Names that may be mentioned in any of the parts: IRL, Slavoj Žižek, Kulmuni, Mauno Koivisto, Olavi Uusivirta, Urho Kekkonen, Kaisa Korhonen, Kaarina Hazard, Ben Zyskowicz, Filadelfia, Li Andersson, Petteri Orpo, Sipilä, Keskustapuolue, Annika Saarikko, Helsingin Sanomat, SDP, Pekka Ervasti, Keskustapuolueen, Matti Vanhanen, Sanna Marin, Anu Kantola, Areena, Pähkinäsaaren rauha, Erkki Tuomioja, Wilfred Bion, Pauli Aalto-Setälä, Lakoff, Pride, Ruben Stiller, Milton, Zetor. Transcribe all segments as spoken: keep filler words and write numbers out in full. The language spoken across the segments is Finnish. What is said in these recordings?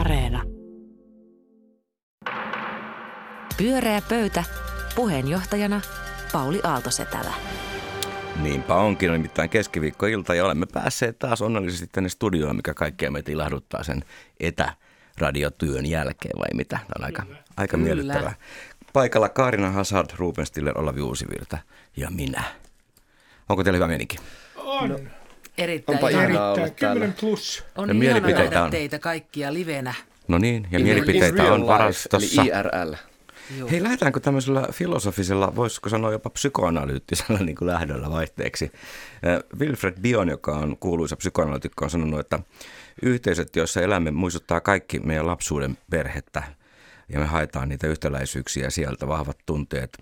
Areena. Pyöreä pöytä. Puheenjohtajana Pauli Aalto-Setälä. Niinpä onkin, on nimittäin keskiviikkoilta ja olemme päässeet taas onnellisesti tänne studioon, mikä kaikkea meitä ilahduttaa sen etäradiotyön jälkeen, vai mitä? Tämä on aika, aika miellyttävää. Paikalla Kaarina Hazard, Ruben Stiller, Olavi Uusivirta ja minä. Onko teillä hyvä meininki? On. No, erittäin. Onpa ihanaa olla täällä. kymmenen plus. On ihanaa nähdä teitä kaikkia livenä. No niin, ja mielipiteitä on varastossa. Eli I R L. Joo. Hei, lähdetäänkö tämmöisellä filosofisella, voisiko sanoa jopa psykoanalyyttisellä niin kuin lähdöllä vaihteeksi? Wilfred Bion, joka on kuuluisa psykoanalyytikko, on sanonut, että yhteisöt, joissa elämme, muistuttaa kaikki meidän lapsuuden perhettä. Ja me haetaan niitä yhtäläisyyksiä sieltä, vahvat tunteet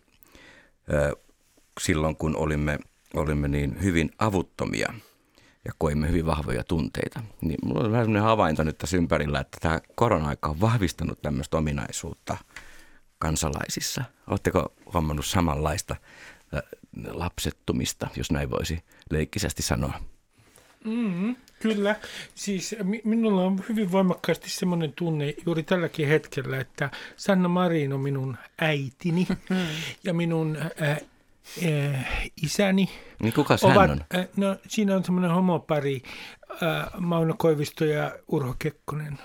silloin, kun olimme, olimme niin hyvin avuttomia ja koimme hyvin vahvoja tunteita. Niin mulla on vähän sellainen havainto nyt tässä ympärillä, että tämä korona-aika on vahvistanut tämmöistä ominaisuutta kansalaisissa. Oletteko huomannut samanlaista lapsettumista, jos näin voisi leikkisästi sanoa? Mm, kyllä. Siis minulla on hyvin voimakkaasti semmoinen tunne juuri tälläkin hetkellä, että Sanna Marin on minun äitini ja minun ä, ä, isäni. Niin kukas ovat, hän on? Ä, no, siinä on semmoinen homopari, ä, Mauno Koivisto ja Urho Kekkonen.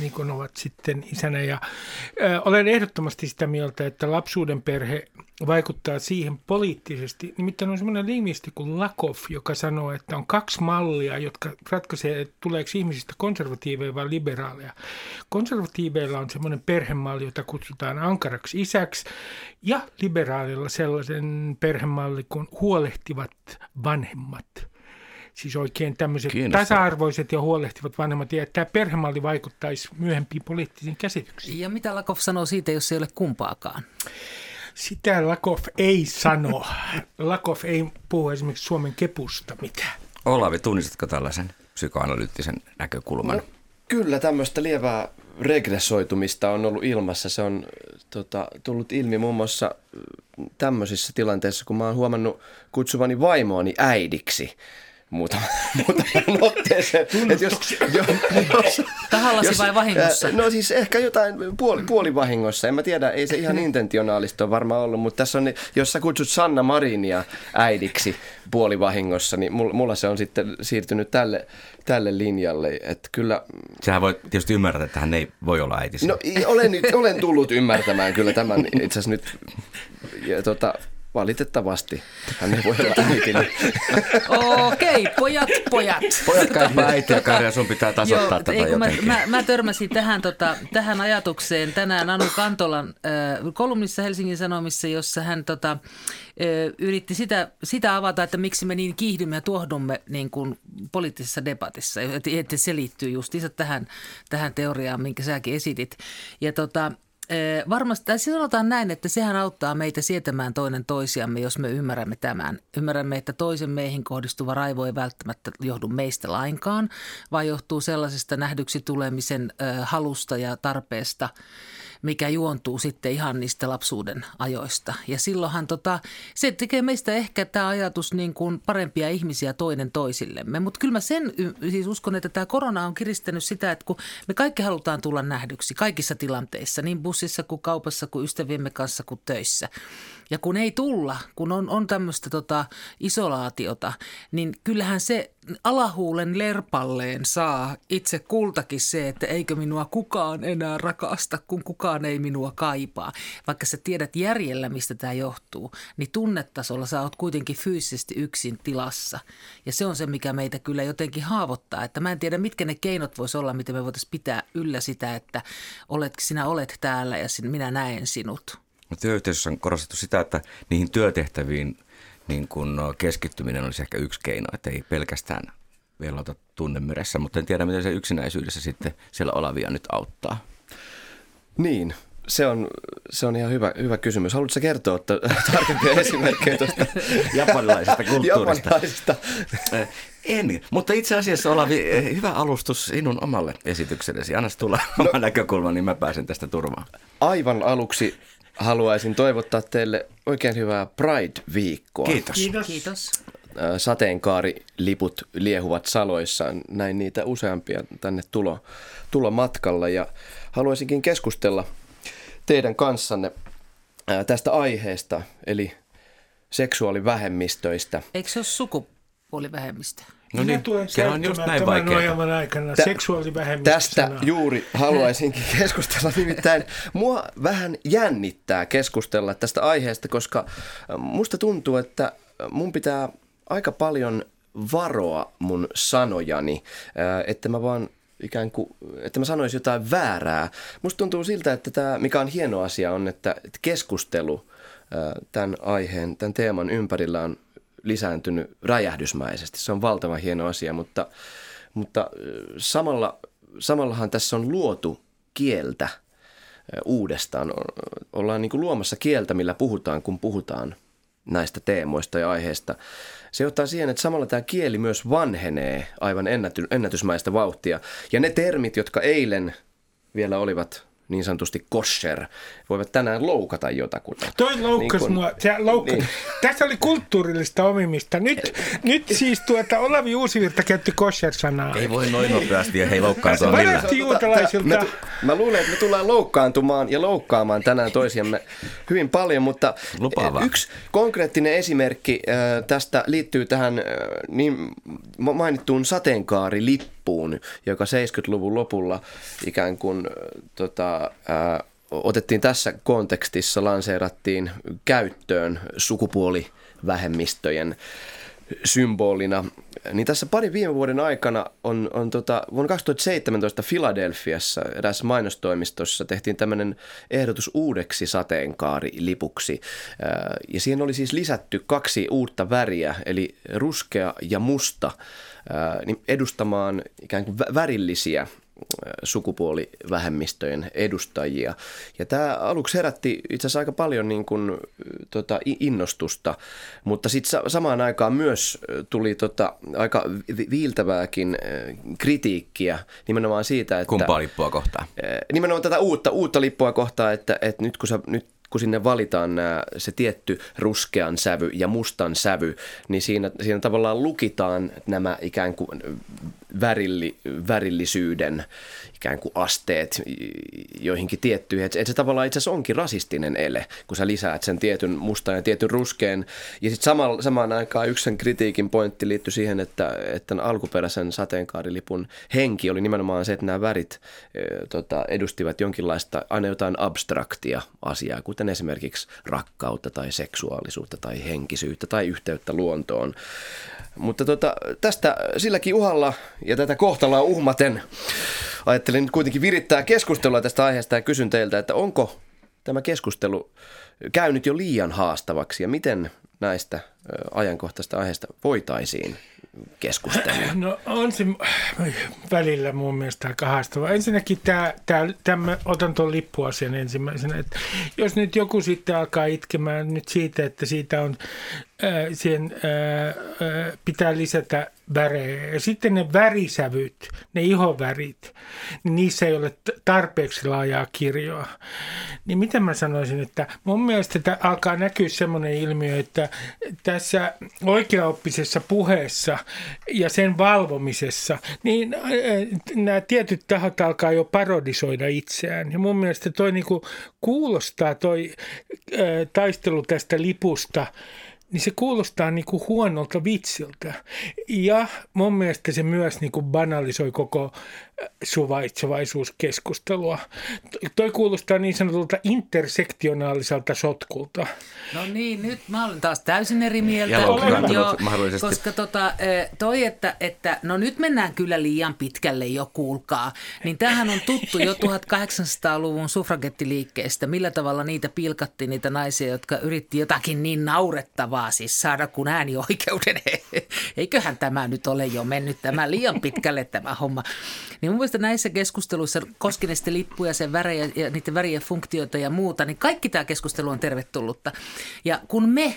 Niin kuin ovat sitten isänä. Ja, äh, olen ehdottomasti sitä mieltä, että lapsuuden perhe vaikuttaa siihen poliittisesti. Nimittäin on semmoinen lingvisti kuin Lakoff, joka sanoo, että on kaksi mallia, jotka ratkaisee, että tuleeko ihmisistä konservatiiveja vai liberaaleja. Konservatiiveilla on semmoinen perhemalli, jota kutsutaan ankaraksi isäksi, ja liberaalilla sellaisen perhemalli kuin huolehtivat vanhemmat. Siis oikein tämmöiset tasa-arvoiset ja huolehtivat vanhemmat, ja tämä perhemalli vaikuttaisi myöhempiin poliittisiin käsityksiin. Ja mitä Lakoff sanoo siitä, jos ei ole kumpaakaan? Sitä Lakoff ei sano. Lakoff ei puhu esimerkiksi Suomen kepusta mitään. Olavi, tunnistatko tällaisen psykoanalyyttisen näkökulman? No, kyllä, tämmöistä lievää regressoitumista on ollut ilmassa. Se on tota, tullut ilmi muun muassa tämmöisissä tilanteissa, kun mä oon huomannut kutsuvani vaimoani äidiksi. Muutaman otteeseen. Tahallasi jos, vai vahingossa? No siis ehkä jotain puoli, puoli vahingossa. En mä tiedä, ei se ihan intentionaalista ole varmaan ollut, mutta tässä on, jos sä kutsut Sanna Marinia äidiksi puoli vahingossa, niin mulla se on sitten siirtynyt tälle, tälle linjalle. Että kyllä... Sähän voi tietysti ymmärtää, että hän ei voi olla äitisi. No olen, olen tullut ymmärtämään kyllä tämän itse asiassa nyt... Ja, tota, valitettavasti. Hän ei voi olla äitinä. Okei, pojat, pojat. Pojat kaipaa äitiä, Kaarina, sun pitää tasoittaa joo, tätä jotenkin. Mä, mä törmäsin tähän, tota, tähän ajatukseen tänään Anu Kantolan äh, kolumnissa Helsingin Sanomissa, jossa hän tota, äh, yritti sitä, sitä avata, että miksi me niin kiihdymme ja tuohdumme niin kuin poliittisessa debatissa. Että et se liittyy just tähän, tähän teoriaan, minkä säkin esitit. Ja tota... Varmasti, sanotaan näin, että sehän auttaa meitä sietämään toinen toisiamme, jos me ymmärrämme tämän. Ymmärrämme, että toisen meihin kohdistuva raivo ei välttämättä johdu meistä lainkaan, vaan johtuu sellaisesta nähdyksi tulemisen halusta ja tarpeesta, mikä juontuu sitten ihan niistä lapsuuden ajoista. Ja silloinhan tota, se tekee meistä ehkä tämä ajatus niin kuin parempia ihmisiä toinen toisillemme. Mutta kyllä mä sen siis uskon, että tämä korona on kiristänyt sitä, että kun me kaikki halutaan tulla nähdyksi kaikissa tilanteissa, niin bussissa kuin kaupassa kuin ystäviemme kanssa kuin töissä. Ja kun ei tulla, kun on, on tämmöistä tota isolaatiota, niin kyllähän se alahuulen lerpalleen saa itse kultakin se, että eikö minua kukaan enää rakasta, kun kukaan ei minua kaipaa. Vaikka sä tiedät järjellä, mistä tämä johtuu, niin tunnetasolla sä oot kuitenkin fyysisesti yksin tilassa. Ja se on se, mikä meitä kyllä jotenkin haavoittaa. Että mä en tiedä, mitkä ne keinot vois olla, miten me voitaisiin pitää yllä sitä, että olet, sinä olet täällä ja minä näen sinut. Työyhteisössä on korostettu sitä, että niihin työtehtäviin niin kun keskittyminen olisi ehkä yksi keino, että ei pelkästään velota tunnemyrässä, mutta en tiedä, miten se yksinäisyydessä sitten siellä Olavia nyt auttaa. Niin, se on, se on ihan hyvä, hyvä kysymys. Haluatko kertoa että tarkempia esimerkkejä tuosta japanilaisesta kulttuurista? Japanilaisesta. En, mutta itse asiassa Olavi, hyvä alustus sinun omalle esityksellesi. Anna tulla no. oma näkökulma, niin mä pääsen tästä turvaan. Aivan aluksi... Haluaisin toivottaa teille oikein hyvää Pride-viikkoa. Kiitos. Kiitos. sateenkaariliput liehuvat saloissaan. Näin niitä useampia tänne tulo, tulomatkalla ja haluaisinkin keskustella teidän kanssanne tästä aiheesta, eli seksuaalivähemmistöistä. Eikö se ole sukupuolivähemmistö? No niin, se on just näin vaikeaa. Aikana Tä, tästä juuri haluaisinkin keskustella. Nimittäin mua vähän jännittää keskustella tästä aiheesta, koska musta tuntuu, että mun pitää aika paljon varoa mun sanojani, että mä vaan ikään kuin, että mä sanoisin jotain väärää. Musta tuntuu siltä, että tämä, mikä on hieno asia, on, että keskustelu tämän aiheen, tämän teeman ympärillä on lisääntynyt räjähdysmäisesti. Se on valtavan hieno asia, mutta, mutta samalla, samallahan tässä on luotu kieltä uudestaan. Ollaan niin kuin luomassa kieltä, millä puhutaan, kun puhutaan näistä teemoista ja aiheista. Se johtaa siihen, että samalla tämä kieli myös vanhenee aivan ennäty, ennätysmäistä vauhtia. Ja ne termit, jotka eilen vielä olivat niin sanotusti kosher, voivat tänään loukata jotakuta. Toi loukkas niin mua. Loukkas. Niin. Tässä oli kulttuurillista omimista. Nyt, nyt siis tuota Olavi Uusivirta käytti kosher-sanaa. Ei voi noin nopeasti ja hei loukkaantua millä. Mä, mä, mä luulen, että me tullaan loukkaantumaan ja loukkaamaan tänään toisiamme hyvin paljon, mutta lupaavaa. Yksi konkreettinen esimerkki äh, tästä liittyy tähän äh, niin mainittuun sateenkaarilippuun, joka seitsemänkymmentäluvun lopulla ikään kuin tota, ää, otettiin tässä kontekstissa, lanseerattiin käyttöön sukupuolivähemmistöjen symbolina. Niin tässä parin viime vuoden aikana on, on tota, vuonna kaksituhattaseitsemäntoista Filadelfiassa eräs mainostoimistossa tehtiin tämmöinen ehdotus uudeksi sateenkaarilipuksi. Ää, ja siihen oli siis lisätty kaksi uutta väriä, eli ruskea ja musta, edustamaan ikään kuin värillisiä sukupuolivähemmistöjen edustajia. Ja tämä aluksi herätti itse asiassa aika paljon niin kuin, tota, innostusta, mutta sitten samaan aikaan myös tuli tota, aika viiltävääkin kritiikkiä nimenomaan siitä, että... Kumpaa lippua kohtaan? Nimenomaan tätä uutta, uutta lippua kohtaan, että, että nyt kun sä... Nyt kun sinne valitaan nämä, se tietty ruskean sävy ja mustan sävy, niin siinä, siinä tavallaan lukitaan nämä ikään kuin värilli, värillisyyden ikään kuin asteet joihinkin tiettyihin. Että se tavallaan itse asiassa onkin rasistinen ele, kun sä lisäät sen tietyn mustan ja tietyn ruskeen. Ja sitten samaan, samaan aikaan yksi sen kritiikin pointti liittyi siihen, että, että alkuperäisen sateenkaarilipun henki oli nimenomaan se, että nämä värit e, tota, edustivat jonkinlaista, aina jotain abstraktia asiaa, kuten esimerkiksi rakkautta tai seksuaalisuutta tai henkisyyttä tai yhteyttä luontoon. Mutta tota, tästä silläkin uhalla ja tätä kohtaloa uhmaten ajattelin nyt kuitenkin virittää keskustelua tästä aiheesta ja kysyn teiltä, että onko tämä keskustelu käynyt jo liian haastavaksi ja miten näistä ajankohtaisista aiheista voitaisiin keskustella? No on se välillä mun mielestä aika haastava. Ensinnäkin tämä, tämä, tämä otan tuon lippuasian ensimmäisenä. Että jos nyt joku sitten alkaa itkemään nyt siitä, että siitä on, siihen pitää lisätä värejä. Ja sitten ne värisävyt, ne ihovärit, niin niissä ei ole tarpeeksi laajaa kirjoa. Niin mitä mä sanoisin, että mun mielestä tämä alkaa näkyä semmoinen ilmiö, että tässä oikeaoppisessa puheessa ja sen valvomisessa, niin nämä tietyt tahot alkaa jo parodisoida itseään. Ja mun mielestä toi niinku kuulostaa toi taistelu tästä lipusta, niin se kuulostaa niinku huonolta vitsiltä. Ja mun mielestä se myös niinku banalisoi koko suvaitsevaisuuskeskustelua. Toi kuulostaa niin sanotulta intersektionaaliselta sotkulta. No niin, nyt mä olen taas täysin eri mieltä. Ja on, joo, koska tota, toi, että, että no nyt mennään kyllä liian pitkälle jo, kuulkaa. Niin tämähän on tuttu jo tuhatkahdeksansataaluvun suffragettiliikkeestä, millä tavalla niitä pilkattiin, niitä naisia, jotka yritti jotakin niin naurettavaa siis saada kuin äänioikeuden. Eiköhän tämä nyt ole jo mennyt tämä liian pitkälle tämä homma. Niin mun mielestä näissä keskusteluissa, koski ne sitten lippuja, sen värejä ja niiden värien funktioita ja muuta, niin kaikki tämä keskustelu on tervetullutta. Ja kun me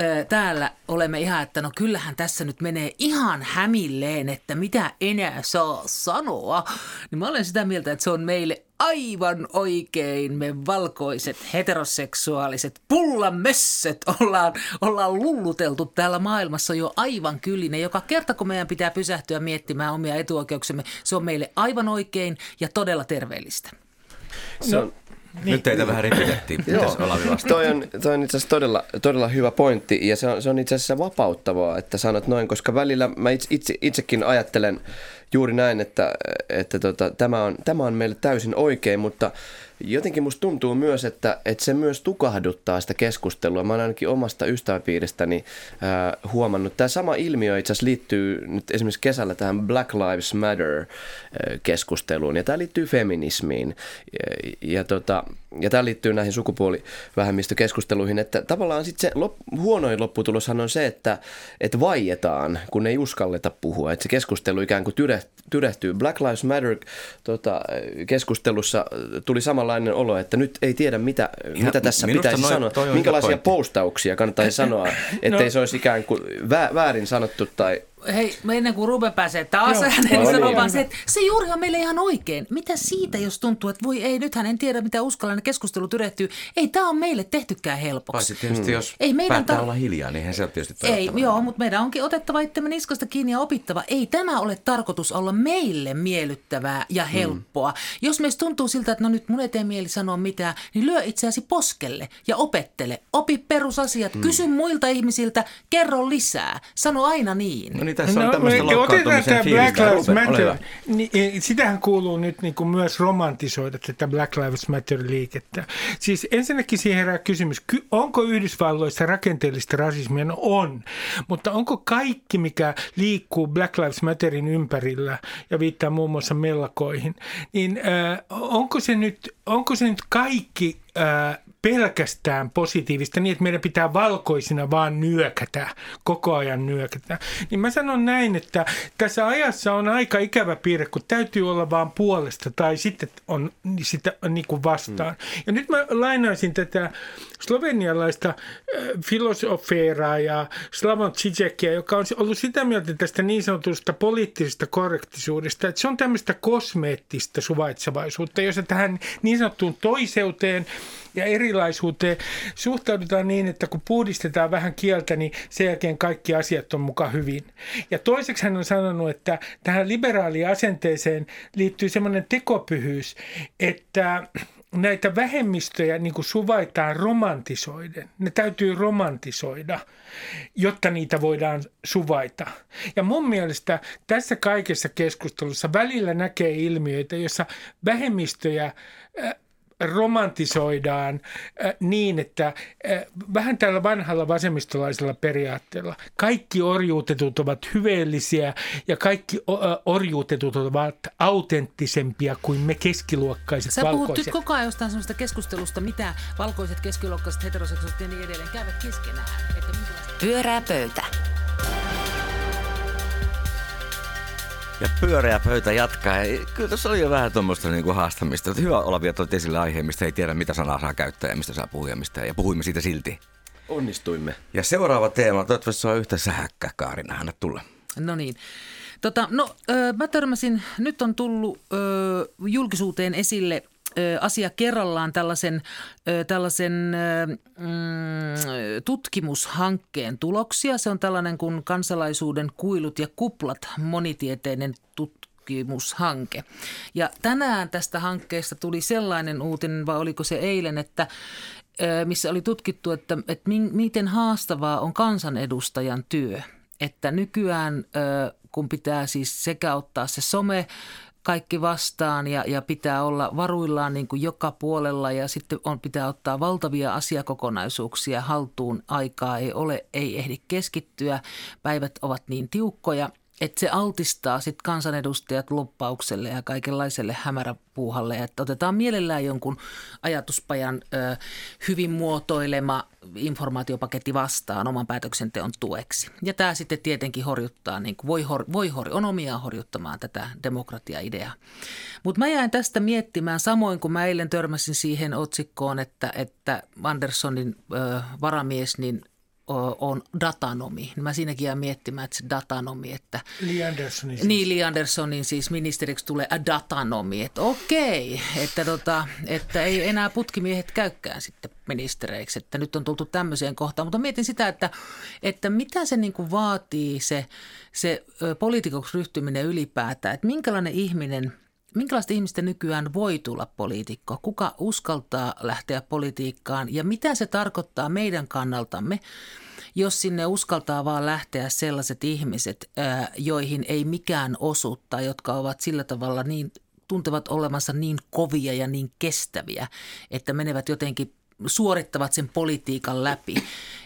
ö, täällä olemme ihan, että no kyllähän tässä nyt menee ihan hämilleen, että mitä enää saa sanoa, niin mä olen sitä mieltä, että se on meille aivan oikein me valkoiset, heteroseksuaaliset pullamössöt ollaan, ollaan lulluteltu täällä maailmassa jo aivan kyllinen. Joka kerta, kun meidän pitää pysähtyä miettimään omia etuoikeuksemme, se on meille aivan oikein ja todella terveellistä. Se on... Niin. Nyt teitä vähän ripitettiin. Mitäs Olavi vastaa? Toi on, toi on itse asiassa todella, todella hyvä pointti ja se on, se on itse asiassa vapauttavaa, että sanot noin, koska välillä mä itse, itse, itsekin ajattelen juuri näin, että, että tota, tämä, on, tämä on meille täysin oikein, mutta jotenkin musta tuntuu myös, että, että se myös tukahduttaa sitä keskustelua. Mä oon ainakin omasta ystäväpiiristäni äh, huomannut. Tämä sama ilmiö itse asiassa liittyy nyt esimerkiksi kesällä tähän Black Lives Matter-keskusteluun ja tämä liittyy feminismiin ja, ja, tota, ja tämä liittyy näihin sukupuolivähemmistökeskusteluihin, että tavallaan sitten se lop, huonoin lopputuloshan on se, että, että vaietaan, kun ei uskalleta puhua, että se keskustelu ikään kuin tyrehtyy. Black Lives Matter tota, keskustelussa tuli samanlainen olo, että nyt ei tiedä, mitä, mitä tässä pitäisi noi, sanoa. Minkälaisia postauksia kannattaisi sanoa, ettei no. se olisi ikään kuin väärin sanottu tai... Hei, ennen kuin Ruben pääsee taas ääneen, niin sanon vaan se, että se juuri on meille ihan oikein. Mitä siitä, jos tuntuu, että voi ei, nythän en tiedä, mitä uskallan, keskustelu tyrehtyy. Ei, tämä on meille tehtykään helpoksi. Vai tietysti, hmm. jos ei meidän päättää ta- olla hiljaa, niin eihän se ole tietysti ei, joo, mutta meidän onkin otettava itsemme niskasta kiinni ja opittava. Ei tämä ole tarkoitus olla meille miellyttävää ja helppoa. Hmm. Jos meistä tuntuu siltä, että no nyt mun eteen mieli sanoa mitään, niin lyö itseäsi poskelle ja opettele. Opi perusasiat, hmm. kysy muilta ihmisiltä, kerro lisää, sano aina niin. No niin. Tässä on no, tämmöistä loukkaantumisen fiilistä. Niin, sitähän kuuluu nyt niin kuin myös romantisoida tätä Black Lives Matter-liikettä. Siis ensinnäkin siihen herää kysymys, onko Yhdysvalloissa rakenteellista rasismia? No on, mutta onko kaikki, mikä liikkuu Black Lives Matterin ympärillä ja viittaa muun muassa mellakoihin, niin äh, onko, se nyt, onko se nyt kaikki... Äh, pelkästään positiivista, niin että meidän pitää valkoisina vaan nyökätä, koko ajan nyökätä. Niin mä sanon näin, että tässä ajassa on aika ikävä piirre, kun täytyy olla vaan puolesta tai sitten on sitä niin kuin vastaan. Mm. Ja nyt mä lainaisin tätä slovenialaista äh, filosofeeraa ja Slavoj Žižekia, joka on ollut sitä mieltä tästä niin sanotusta poliittisesta korrektisuudesta, että se on tämmöistä kosmeettista suvaitsevaisuutta, jossa tähän niin sanottuun toiseuteen ja erilaisuuteen suhtaudutaan niin, että kun puhdistetaan vähän kieltä, niin sen jälkeen kaikki asiat on muka hyvin. Ja toiseksi hän on sanonut, että tähän liberaaliin asenteeseen liittyy semmoinen tekopyhyys, että näitä vähemmistöjä niin kuin suvaitaan romantisoiden. Ne täytyy romantisoida, jotta niitä voidaan suvaita. Ja mun mielestä tässä kaikessa keskustelussa välillä näkee ilmiöitä, jossa vähemmistöjä romantisoidaan äh, niin, että äh, vähän tällä vanhalla vasemmistolaisella periaatteella kaikki orjuutetut ovat hyveellisiä ja kaikki o- orjuutetut ovat autenttisempia kuin me keskiluokkaiset Sä valkoiset. Sä puhut nyt koko ajan jostain sellaista keskustelusta, mitä valkoiset, keskiluokkaiset, heteroseksuaaliset ja niin edelleen käyvät keskenään. Että minkälaista... Pyörää pöytä. Ja pyöreä pöytä jatkaa. Ja kyllä tuossa oli jo vähän tuommoista niinku haastamista. Mutta hyvä Olavi, että olet esille aiheen, mistä ei tiedä, mitä sanaa saa käyttää ja mistä saa puhua ja mistä. Ja puhuimme siitä silti. Onnistuimme. Ja seuraava teema. Toivottavasti se on yhtä sähäkkä, Kaarina. Anna tulla. No niin. Tota, no, ö, mä törmäsin, nyt on tullut ö, julkisuuteen esille... asia kerrallaan tällaisen, tällaisen mm, tutkimushankkeen tuloksia. Se on tällainen kuin kansalaisuuden kuilut ja kuplat, monitieteinen tutkimushanke. Ja tänään tästä hankkeesta tuli sellainen uutinen, vai oliko se eilen, että missä oli tutkittu, että, että miten haastavaa on kansanedustajan työ. Että nykyään, kun pitää siis sekä ottaa se some kaikki vastaan ja, ja pitää olla varuillaan niin kuin joka puolella ja sitten on, pitää ottaa valtavia asiakokonaisuuksia haltuun. Aikaa ei ole, ei ehdi keskittyä, päivät ovat niin tiukkoja, että se altistaa sitten kansanedustajat lobbaukselle ja kaikenlaiselle hämäräpuuhalle. Että otetaan mielellään jonkun ajatuspajan ö, hyvin muotoilema informaatiopaketti vastaan oman päätöksenteon tueksi. Ja tämä sitten tietenkin horjuttaa, niin kuin voi, hor, voi hor, on omiaan horjuttamaan tätä demokratia-ideaa. Mutta mä jäin tästä miettimään samoin, kun mä eilen törmäsin siihen otsikkoon, että, että Anderssonin ö, varamies niin on datanomi. Mä siinäkin jään miettimään, että se datanomi, että... Li Anderssonin siis. Niin, Li Anderssonin siis ministeriksi tulee a datanomi, että okei, että, tota, että ei enää putkimiehet käykään sitten ministereiksi, että nyt on tultu tämmöiseen kohtaan. Mutta mietin sitä, että, että mitä se niin kuin vaatii se, se poliitikoksi ryhtyminen ylipäätään, että minkälainen ihminen... Minkälaista ihmistä nykyään voi tulla poliitikko? Kuka uskaltaa lähteä politiikkaan ja mitä se tarkoittaa meidän kannaltamme, jos sinne uskaltaa vaan lähteä sellaiset ihmiset, joihin ei mikään osu tai jotka ovat sillä tavalla niin, tuntevat olemansa niin kovia ja niin kestäviä, että menevät jotenkin suorittavat sen politiikan läpi.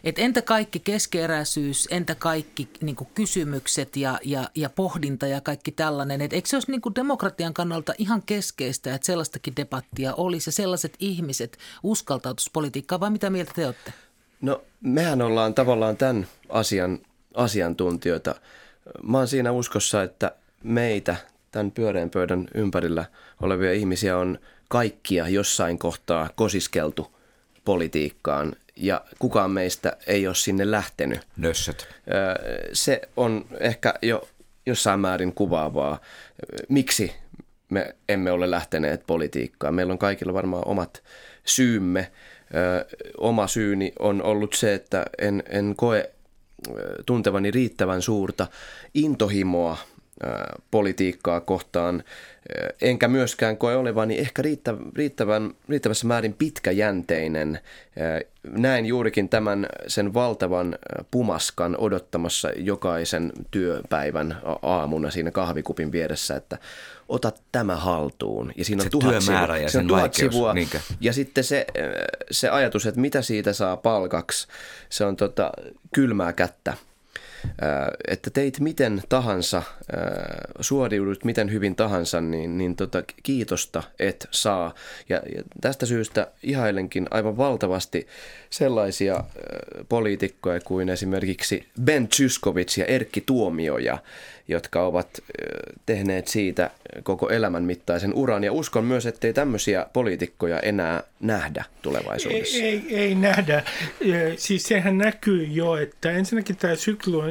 Et entä kaikki keskeeräisyys, entä kaikki niin kuin kysymykset ja, ja, ja pohdinta ja kaikki tällainen. Et eikö se olisi niin kuin demokratian kannalta ihan keskeistä, että sellaistakin debattia olisi ja sellaiset ihmiset uskaltautuisi politiikkaan, vai mitä mieltä te olette? No mehän ollaan tavallaan tämän asian asiantuntijoita. Mä oon siinä uskossa, että meitä tämän pyöreän pöydän ympärillä olevia ihmisiä on kaikkia jossain kohtaa kosiskeltu politiikkaan ja kukaan meistä ei ole sinne lähtenyt. Nössöt. Se on ehkä jo jossain määrin kuvaavaa. Miksi me emme ole lähteneet politiikkaan? Meillä on kaikilla varmaan omat syymme. Oma syyni on ollut se, että en, en koe tuntevani riittävän suurta intohimoa politiikkaa kohtaan, enkä myöskään koe olevani ehkä riittävän, riittävässä määrin pitkäjänteinen. Näin juurikin tämän sen valtavan pumaskan odottamassa jokaisen työpäivän aamuna siinä kahvikupin vieressä, että ota tämä haltuun. Ja siinä on se tuhat sivua, ja, sen on tuhat sivua. Ja sitten se, se ajatus, että mitä siitä saa palkaksi, se on tota, kylmää kättä. Että teit miten tahansa, suoriudut miten hyvin tahansa, niin, niin tota, kiitosta et saa. Ja, ja tästä syystä ihailenkin aivan valtavasti sellaisia äh, poliitikkoja kuin esimerkiksi Ben Zyskowicz ja Erkki Tuomioja, jotka ovat äh, tehneet siitä koko elämän mittaisen uran. Ja uskon myös, ettei tämmöisiä poliitikkoja enää nähdä tulevaisuudessa. Ei, ei, ei nähdä. Siis sehän näkyy jo, että ensinnäkin tämä sykli on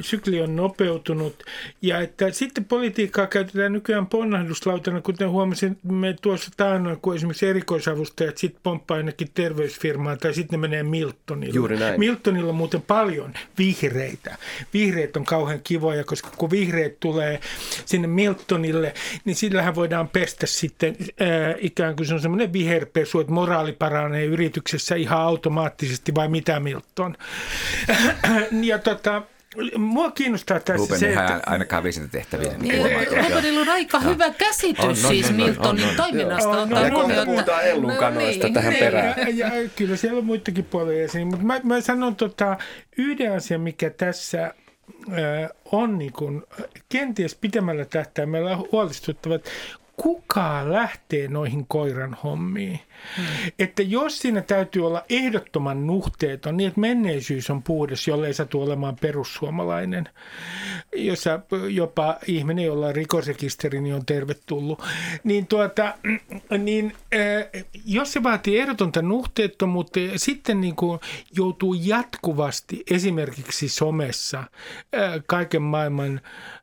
sykli on nopeutunut ja että sitten politiikkaa käytetään nykyään ponnahduslautana, kuten huomasin me tuossa taannoin, kun esimerkiksi erikoisavustajat sitten pomppaa ainakin terveysfirmaan tai sitten ne menee Miltonille. Juuri näin. Miltonilla on muuten paljon vihreitä. Vihreät on kauhean kivoja, koska kun vihreät tulee sinne Miltonille, niin sillähän voidaan pestä sitten ää, ikään kuin se on semmoinen viherpesu, että moraali paranee yrityksessä ihan automaattisesti vai mitä Milton. ja tota mua kiinnostaa tässä Ruben, se, että... ainakaan viisintätehtäviä. Onko niillä on aika no. hyvä käsitys on, siis on, Miltonin on, toiminnasta? On, on, on, ja kohta puhutaan Ellun kanoista no, tähän niin, perään. Ja, ja, kyllä siellä on muitakin puoleja esiin, mutta mä, mä sanon tota, yhden asian, mikä tässä ö, on niin kun, kenties pitemmällä tähtäimellä huolestuttavat. Kuka lähtee noihin koiran hommiin? Hmm. Että jos siinä täytyy olla ehdottoman nuhteeton, niin että menneisyys on puhdas, jollei satu olemaan perussuomalainen, jossa jopa ihminen, jolla on rikosrekisteri, niin on tervetullut. Niin tuota, niin, äh, jos se vaatii ehdotonta nuhteettomuutta, ja sitten niin kuin joutuu jatkuvasti esimerkiksi somessa äh, kaiken maailman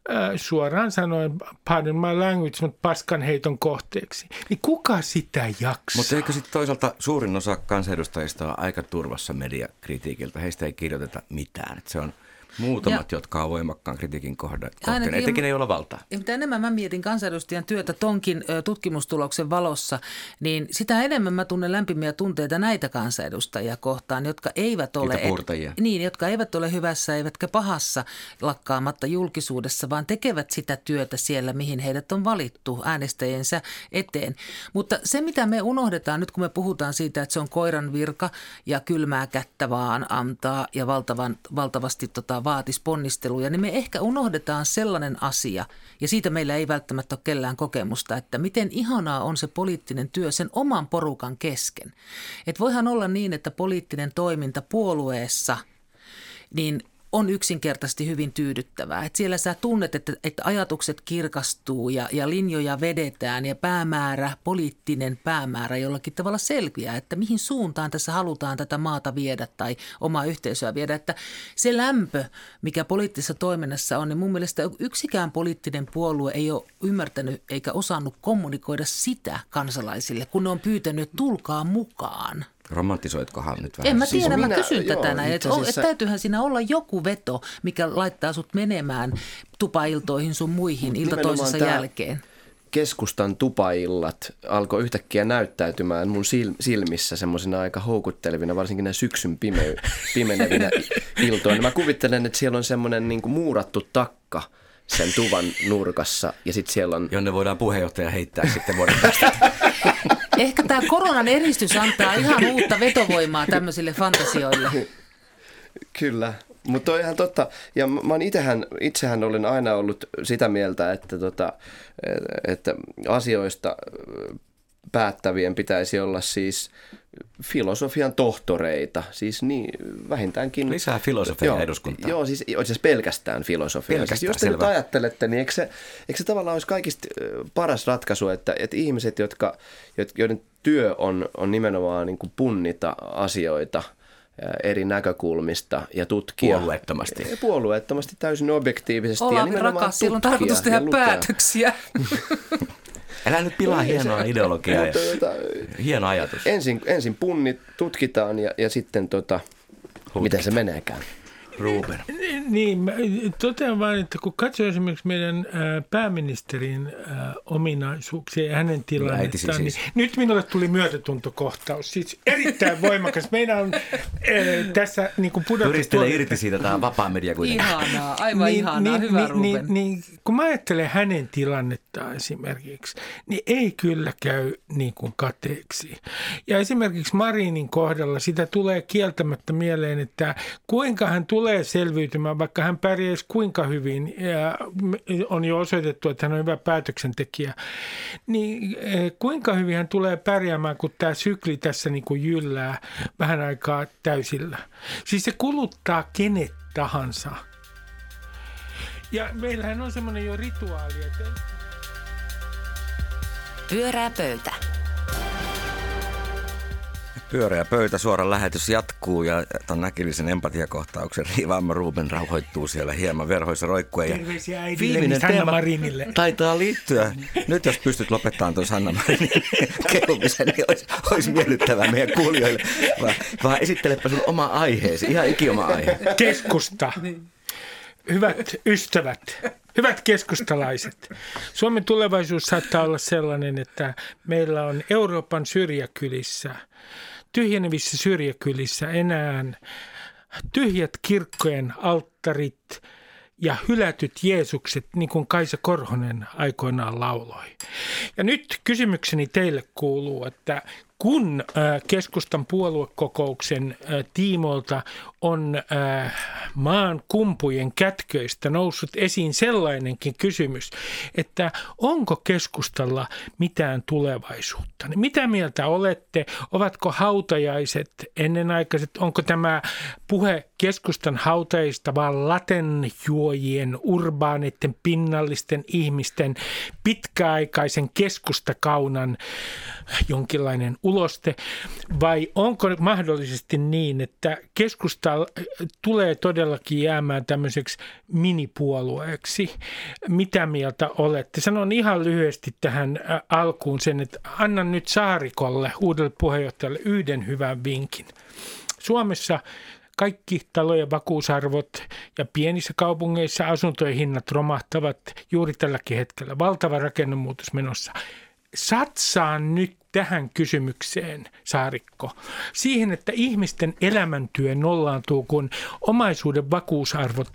äh, suoraan sanoen, pardon my language, mutta paskan heiton kohteeksi, niin kuka sitä jaksaa? Mutta eikö sitten toisaalta suurin osa kansanedustajista on aika turvassa mediakritiikiltä? Heistä ei kirjoiteta mitään. Et se on muutamat, ja, jotka on voimakkaan kritiikin kohteena. Etenkin ei ole valtaa. Ja mitä enemmän mä mietin kansanedustajan työtä tonkin tutkimustuloksen valossa, niin sitä enemmän mä tunnen lämpimiä tunteita näitä kansanedustajia kohtaan, jotka eivät ole et, niin, jotka eivät ole hyvässä eivätkä pahassa lakkaamatta julkisuudessa, vaan tekevät sitä työtä siellä, mihin heidät on valittu äänestäjensä eteen. Mutta se, mitä me unohdetaan nyt, kun me puhutaan siitä, että se on koiran virka ja kylmää kättä vaan antaa ja valtavan, valtavasti tota, vaatisi ponnisteluja, niin me ehkä unohdetaan sellainen asia, ja siitä meillä ei välttämättä ole kellään kokemusta, että miten ihanaa on se poliittinen työ sen oman porukan kesken. Että voihan olla niin, että poliittinen toiminta puolueessa, niin on yksinkertaisesti hyvin tyydyttävää. Et siellä sä tunnet, että, että ajatukset kirkastuu ja, ja linjoja vedetään ja päämäärä, poliittinen päämäärä jollakin tavalla selviää, että mihin suuntaan tässä halutaan tätä maata viedä tai omaa yhteisöä viedä. Että se lämpö, mikä poliittisessa toiminnassa on, niin mun mielestä yksikään poliittinen puolue ei ole ymmärtänyt eikä osannut kommunikoida sitä kansalaisille, kun ne on pyytänyt, tulkaa mukaan. Romantisoitkohan nyt vähän? En mä tiedä, siis mä kysyn tätä näin, että et täytyyhän siinä olla joku veto, mikä laittaa sut menemään tupailtoihin sun muihin ilta toisensa jälkeen. Keskustan tupaillat alkoi yhtäkkiä näyttäytymään mun silmissä semmoisena aika houkuttelevina, varsinkin nämä syksyn pime- pimenevinä iltoina. Mä kuvittelen, että siellä on semmoinen niin kuin muurattu takka sen tuvan nurkassa ja sitten siellä on... Jonne voidaan puheenjohtaja heittää sitten vuoden päästä. Ehkä tämä koronan eristys antaa ihan uutta vetovoimaa tämmöisille fantasioille. Kyllä, mutta on ihan totta. Ja mä itsehän, itsehän olen aina ollut sitä mieltä, että, tota, että asioista päättävien pitäisi olla siis filosofian tohtoreita. Siis niin, vähintäänkin... Lisää filosofia eduskuntaan. Joo, siis itse asiassa pelkästään filosofia. Pelkästään, siis jos te selvä. Nyt ajattelette, niin eikö se, eikö se tavallaan olisi kaikista paras ratkaisu, että, että ihmiset, jotka, joiden työ on, on nimenomaan niin kuin punnita asioita eri näkökulmista ja tutkia. Puolueettomasti. Puolueettomasti, täysin objektiivisesti. Olavi, ja nimenomaan rakas, siellä on tarkoitus tehdä päätöksiä. Älä nyt pilaa no, hienoa se, ideologiaa. Ja, tuota, hieno ajatus. Ensin, ensin punnit, tutkitaan ja, ja sitten, tota, miten se meneekään. Ruben. Niin, totean vaan, että kun katsoo esimerkiksi meidän pääministerin ominaisuuksia ja hänen tilannettaan, siis. Niin nyt minulle tuli myötätuntokohtaus. Siis erittäin voimakas. Meidän on äh, tässä niin kuin pudottu... Pyristele irti siitä, tämä on vapaa media kuitenkin. Ihanaa, aivan niin, ihanaa. Niin, hyvä niin, Ruben. Niin, niin, kun mä ajattelen hänen tilannettaan esimerkiksi, niin ei kyllä käy niin kuin kateeksi. Ja esimerkiksi Marinin kohdalla sitä tulee kieltämättä mieleen, että kuinka hän tulee selviytymään, vaikka hän pärjäisi kuinka hyvin ja on jo osoitettu, että hän on hyvä päätöksentekijä, niin kuinka hyvin hän tulee pärjäämään, kun tämä sykli tässä niin kuin jyllää vähän aikaa täysillä. Siis se kuluttaa kenet tahansa. Ja meillähän on semmoinen jo rituaali. Että... Pyörää pöytä. Pyöreä pöytä, suora lähetys jatkuu ja tuon näkillisen empatiakohtauksen riivaama Ruben rauhoittuu siellä hieman verhoissa roikkuen. Terveisiä äidille Sanna Marinille. Taitaa liittyä. Nyt jos pystyt lopettamaan tuon Sanna Marinin kehumisen, niin olisi, olisi miellyttävää meidän kuulijoille. Vaan, vaan esittelepä sun oma aiheesi, ihan ikioma aihe. Keskusta. Hyvät ystävät. Hyvät keskustalaiset, Suomen tulevaisuus saattaa olla sellainen, että meillä on Euroopan syrjäkylissä, tyhjenevissä syrjäkylissä enää tyhjät kirkkojen alttarit ja hylätyt Jeesukset, niin kuin Kaisa Korhonen aikoinaan lauloi. Ja nyt kysymykseni teille kuuluu, että kun keskustan puoluekokouksen tiimoilta on maan kumpujen kätköistä noussut esiin sellainenkin kysymys, että onko keskustalla mitään tulevaisuutta? Mitä mieltä olette? Ovatko hautajaiset ennenaikaiset? Onko tämä puhe keskustan hautajaisista vaan latenjuojien, urbaaneiden, pinnallisten ihmisten, pitkäaikaisen keskustakaunan jonkinlainen uloste, vai onko mahdollisesti niin, että keskusta tulee todellakin jäämään tämmöiseksi minipuolueeksi? Mitä mieltä olette? Sanon ihan lyhyesti tähän alkuun sen, että annan nyt Saarikolle, uudelle puheenjohtajalle, yhden hyvän vinkin. Suomessa kaikki talojen vakuusarvot ja pienissä kaupungeissa asuntojen hinnat romahtavat juuri tälläkin hetkellä. Valtava rakennemuutos menossa. Satsaa nyt tähän kysymykseen, Saarikko, siihen, että ihmisten elämäntyö nollaantuu, kun omaisuuden vakuusarvot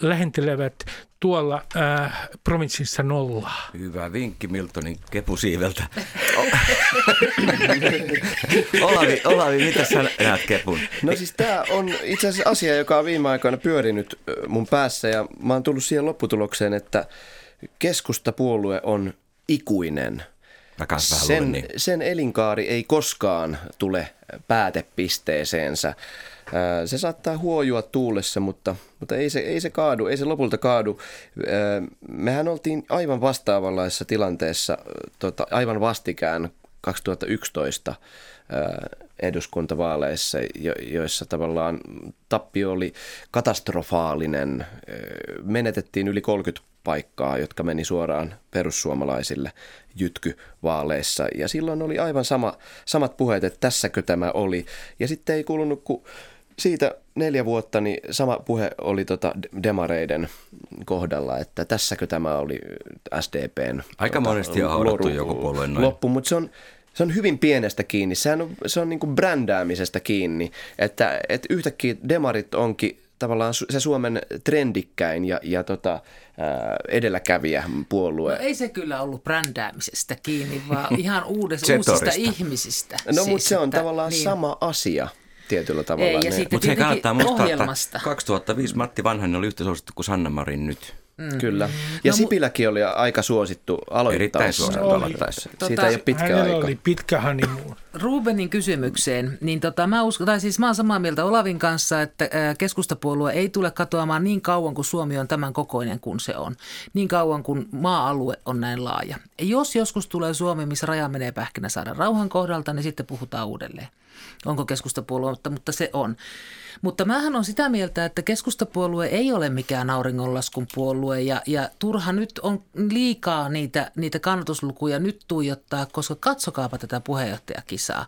lähentelevät tuolla äh, provinssissa nollaa. Hyvä vinkki Miltonin kepusiiveltä. Olavi, Olavi, mitä sä näet kepun? No siis tää on itse asiassa asia, joka on viime aikoina pyörinyt mun päässä ja mä oon tullut siihen lopputulokseen, että keskustapuolue on ikuinen. Sen, niin. sen elinkaari ei koskaan tule päätepisteeseensä. Se saattaa huojua tuulessa, mutta, mutta ei, se, ei se kaadu, ei se lopulta kaadu. Mehän oltiin aivan vastaavanlaisessa tilanteessa tota, aivan vastikään kaksituhattayksitoista eduskuntavaaleissa, joissa tavallaan tappio oli katastrofaalinen. Menetettiin yli kolmekymmentä paikkaa, jotka meni suoraan perussuomalaisille jytkyvaaleissa. Ja silloin oli aivan sama, samat puheet, että tässäkö tämä oli. Ja sitten ei kulunut, kun siitä neljä vuotta, niin sama puhe oli tota demareiden kohdalla, että tässäkö tämä oli S D P:n aika tota, monesti on haudattu joku puolueen noin. Loppu, mutta se on, se on hyvin pienestä kiinni. Sehän on, se on niin kuin brändäämisestä kiinni, että, että yhtäkkiä demarit onkin tavallaan se Suomen trendikkäin ja, ja tota, edelläkävijä puolue. No ei se kyllä ollut brändäämisestä kiinni, vaan ihan uudesta, uusista ihmisistä. No siis, mutta se on että, tavallaan niin. sama asia tietyllä tavalla. Mutta se kannattaa muistaa, että kaksituhattaviisi Matti Vanhanen oli yhtä suosittu kuin Sanna Marin nyt. Mm. Kyllä. Ja no, Sipiläkin oli aika suosittu aloittaessa. Erittäin suosittu aloittaessa. Tota, Siitä ei ole pitkä aika. Hänellä oli pitkä honeymoon. Rubenin kysymykseen, niin tota, mä, uskon, tai siis mä olen samaa mieltä Olavin kanssa, että keskustapuolue ei tule katoamaan niin kauan kuin Suomi on tämän kokoinen kuin se on. Niin kauan kuin maa-alue on näin laaja. Jos joskus tulee Suomi, missä raja menee Pähkinäsaaren rauhan kohdalta, niin sitten puhutaan uudelleen. Onko keskustapuolue, mutta, mutta se on. Mutta mähän on sitä mieltä, että keskustapuolue ei ole mikään auringonlaskun puolue ja, ja turha nyt on liikaa niitä, niitä kannatuslukuja nyt tuijottaa, koska katsokaapa tätä puheenjohtajakisaa.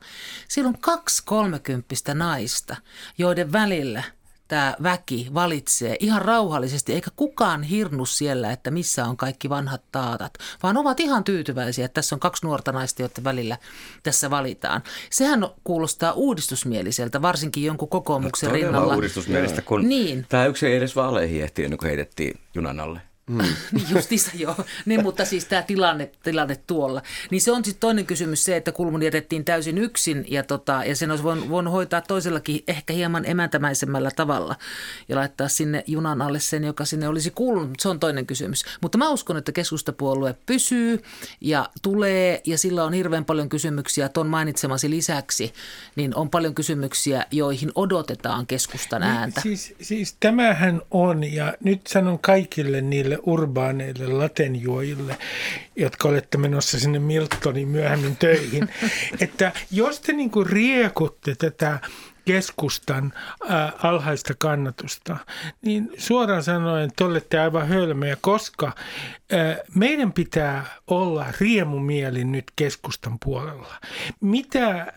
Siellä on kaksi kolmekymppistä naista, joiden välillä tämä väki valitsee ihan rauhallisesti, eikä kukaan hirnu siellä, että missä on kaikki vanhat taatat, vaan ovat ihan tyytyväisiä, että tässä on kaksi nuorta naista, joiden välillä tässä valitaan. Sehän kuulostaa uudistusmieliseltä, varsinkin jonkun kokoomuksen no, rinnalla. Todella uudistusmielistä, kun niin. tämä yksi ei edes vaaleihin ehti, ennen kuin heitettiin junan alle. Mm. Justiinsa joo, niin, mutta siis tämä tilanne, tilanne tuolla. Niin se on sitten toinen kysymys se, että Kulmun jätettiin täysin yksin ja, tota, ja sen olisi voinut, voinut hoitaa toisellakin ehkä hieman emäntämäisemmällä tavalla ja laittaa sinne junan alle sen, joka sinne olisi kuulunut, mutta se on toinen kysymys. Mutta mä uskon, että keskustapuolue pysyy ja tulee ja sillä on hirveän paljon kysymyksiä ton mainitsemasi lisäksi, niin on paljon kysymyksiä, joihin odotetaan keskustan ääntä. Niin, siis, siis tämähän on ja nyt sanon kaikille niille urbaaneille latenjuojille, jotka olette menossa sinne Miltoniin myöhemmin töihin, että jos te niinku riekutte tätä keskustan ä, alhaista kannatusta, niin suoraan sanoen te olette aivan hölmöjä, koska ä, meidän pitää olla riemumielin nyt keskustan puolella. Mitä ä,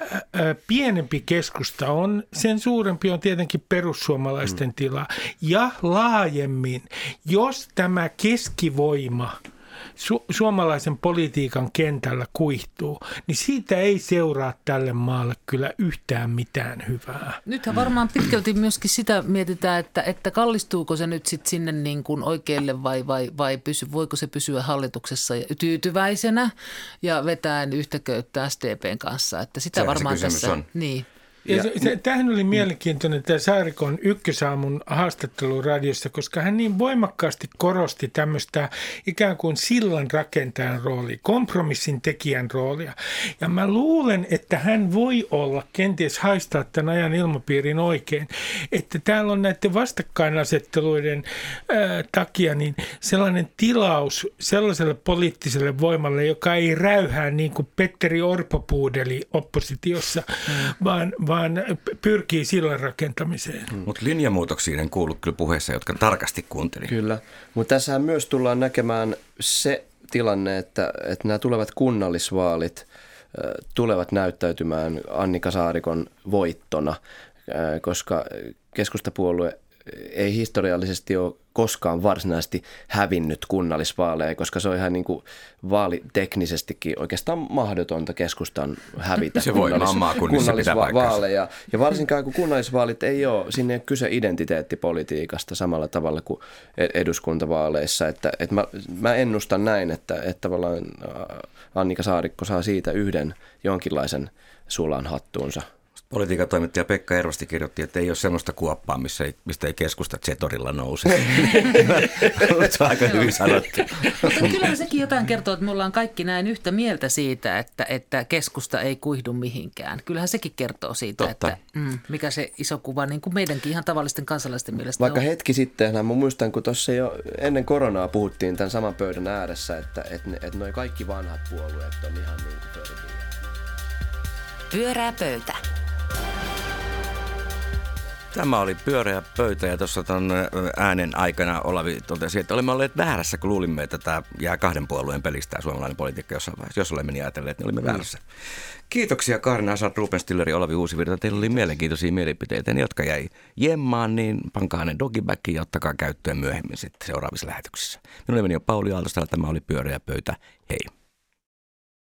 pienempi keskusta on, sen suurempi on tietenkin perussuomalaisten mm. tila. Ja laajemmin, jos tämä keskivoima Su- suomalaisen politiikan kentällä kuihtuu, niin siitä ei seuraa tälle maalle kyllä yhtään mitään hyvää. Nythän varmaan pitkälti myöskin sitä mietitään, että, että kallistuuko se nyt sitten sinne niin kuin oikealle vai, vai, vai pysy, voiko se pysyä hallituksessa tyytyväisenä ja vetäen yhtä köyttä S D P:n kanssa. Että sitä sehän varmaan se tässä on. Niin. Ja se, se, tämähän oli mielenkiintoinen tämä Saarikon Ykkösaamun haastattelu radiossa, koska hän niin voimakkaasti korosti tämmöistä ikään kuin sillan rakentajan roolia, kompromissin tekijän roolia. Ja mä luulen, että hän voi olla, kenties haistaa tämän ajan ilmapiirin oikein, että täällä on näiden vastakkainasetteluiden ää, takia niin sellainen tilaus sellaiselle poliittiselle voimalle, joka ei räyhää niin kuin Petteri Orpo puudeli oppositiossa, vaan vaan pyrkii sillan rakentamiseen. Mm. Mutta linjamuutoksiin en kuullut kyllä puheessa, jotka tarkasti kuuntelin. Kyllä, mutta tässähän myös tullaan näkemään se tilanne, että, että nämä tulevat kunnallisvaalit äh, tulevat näyttäytymään Annika Saarikon voittona, äh, koska keskustapuolue ei historiallisesti ole koskaan varsinaisesti hävinnyt kunnallisvaaleja, koska se on ihan niin kuin vaaliteknisestikin oikeastaan mahdotonta keskustan hävitä se kunnallis- kunnallisvaaleja. Ja varsinkaan kun kunnallisvaalit ei ole, sinne ei ole kyse identiteettipolitiikasta samalla tavalla kuin eduskuntavaaleissa. Että, että mä, mä ennustan näin, että, että tavallaan Annika Saarikko saa siitä yhden jonkinlaisen sulan hattuunsa. Politiikan toimittaja Pekka Ervasti kirjoitti, että ei ole sellaista kuoppaa, missä ei, mistä ei keskusta Zetorilla nouse. Se on aika hyvin sanottu. Kyllä sekin jotain kertoo, että me ollaan kaikki näin yhtä mieltä siitä, että, että keskusta ei kuihdu mihinkään. Kyllähän sekin kertoo siitä, totta, että mm, mikä se iso kuva niin kuin meidänkin ihan tavallisten kansalaisten mielestä vaikka on. Vaikka hetki sitten, mä muistan, kun tuossa jo ennen koronaa puhuttiin tämän saman pöydän ääressä, että, että, että noi kaikki vanhat puolueet on ihan niin kuin pöydillä. Pyörää pöytä. Tämä oli pyöreä pöytä ja tuossa ton äänen aikana Olavi totesi, että olemme olleet väärässä, kun luulimme, että tämä jää kahden puolueen pelistä suomalainen politiikka jossain vaiheessa. Jos olemme niin ajatelleet, niin olimme väärässä. Mm. Kiitoksia Kaarina Hazard, Ruben Stiller ja Olavi Uusivirta. Teillä oli mielenkiintoisia mielipiteitä. Ne, jotka jäi jemmaan, niin pankaa ne dogibackiin ja ottakaa käyttöön myöhemmin sitten seuraavissa lähetyksissä. Minun nimeni on Pauli Aalto-Setälä. Tämä oli pyöreä pöytä. Hei.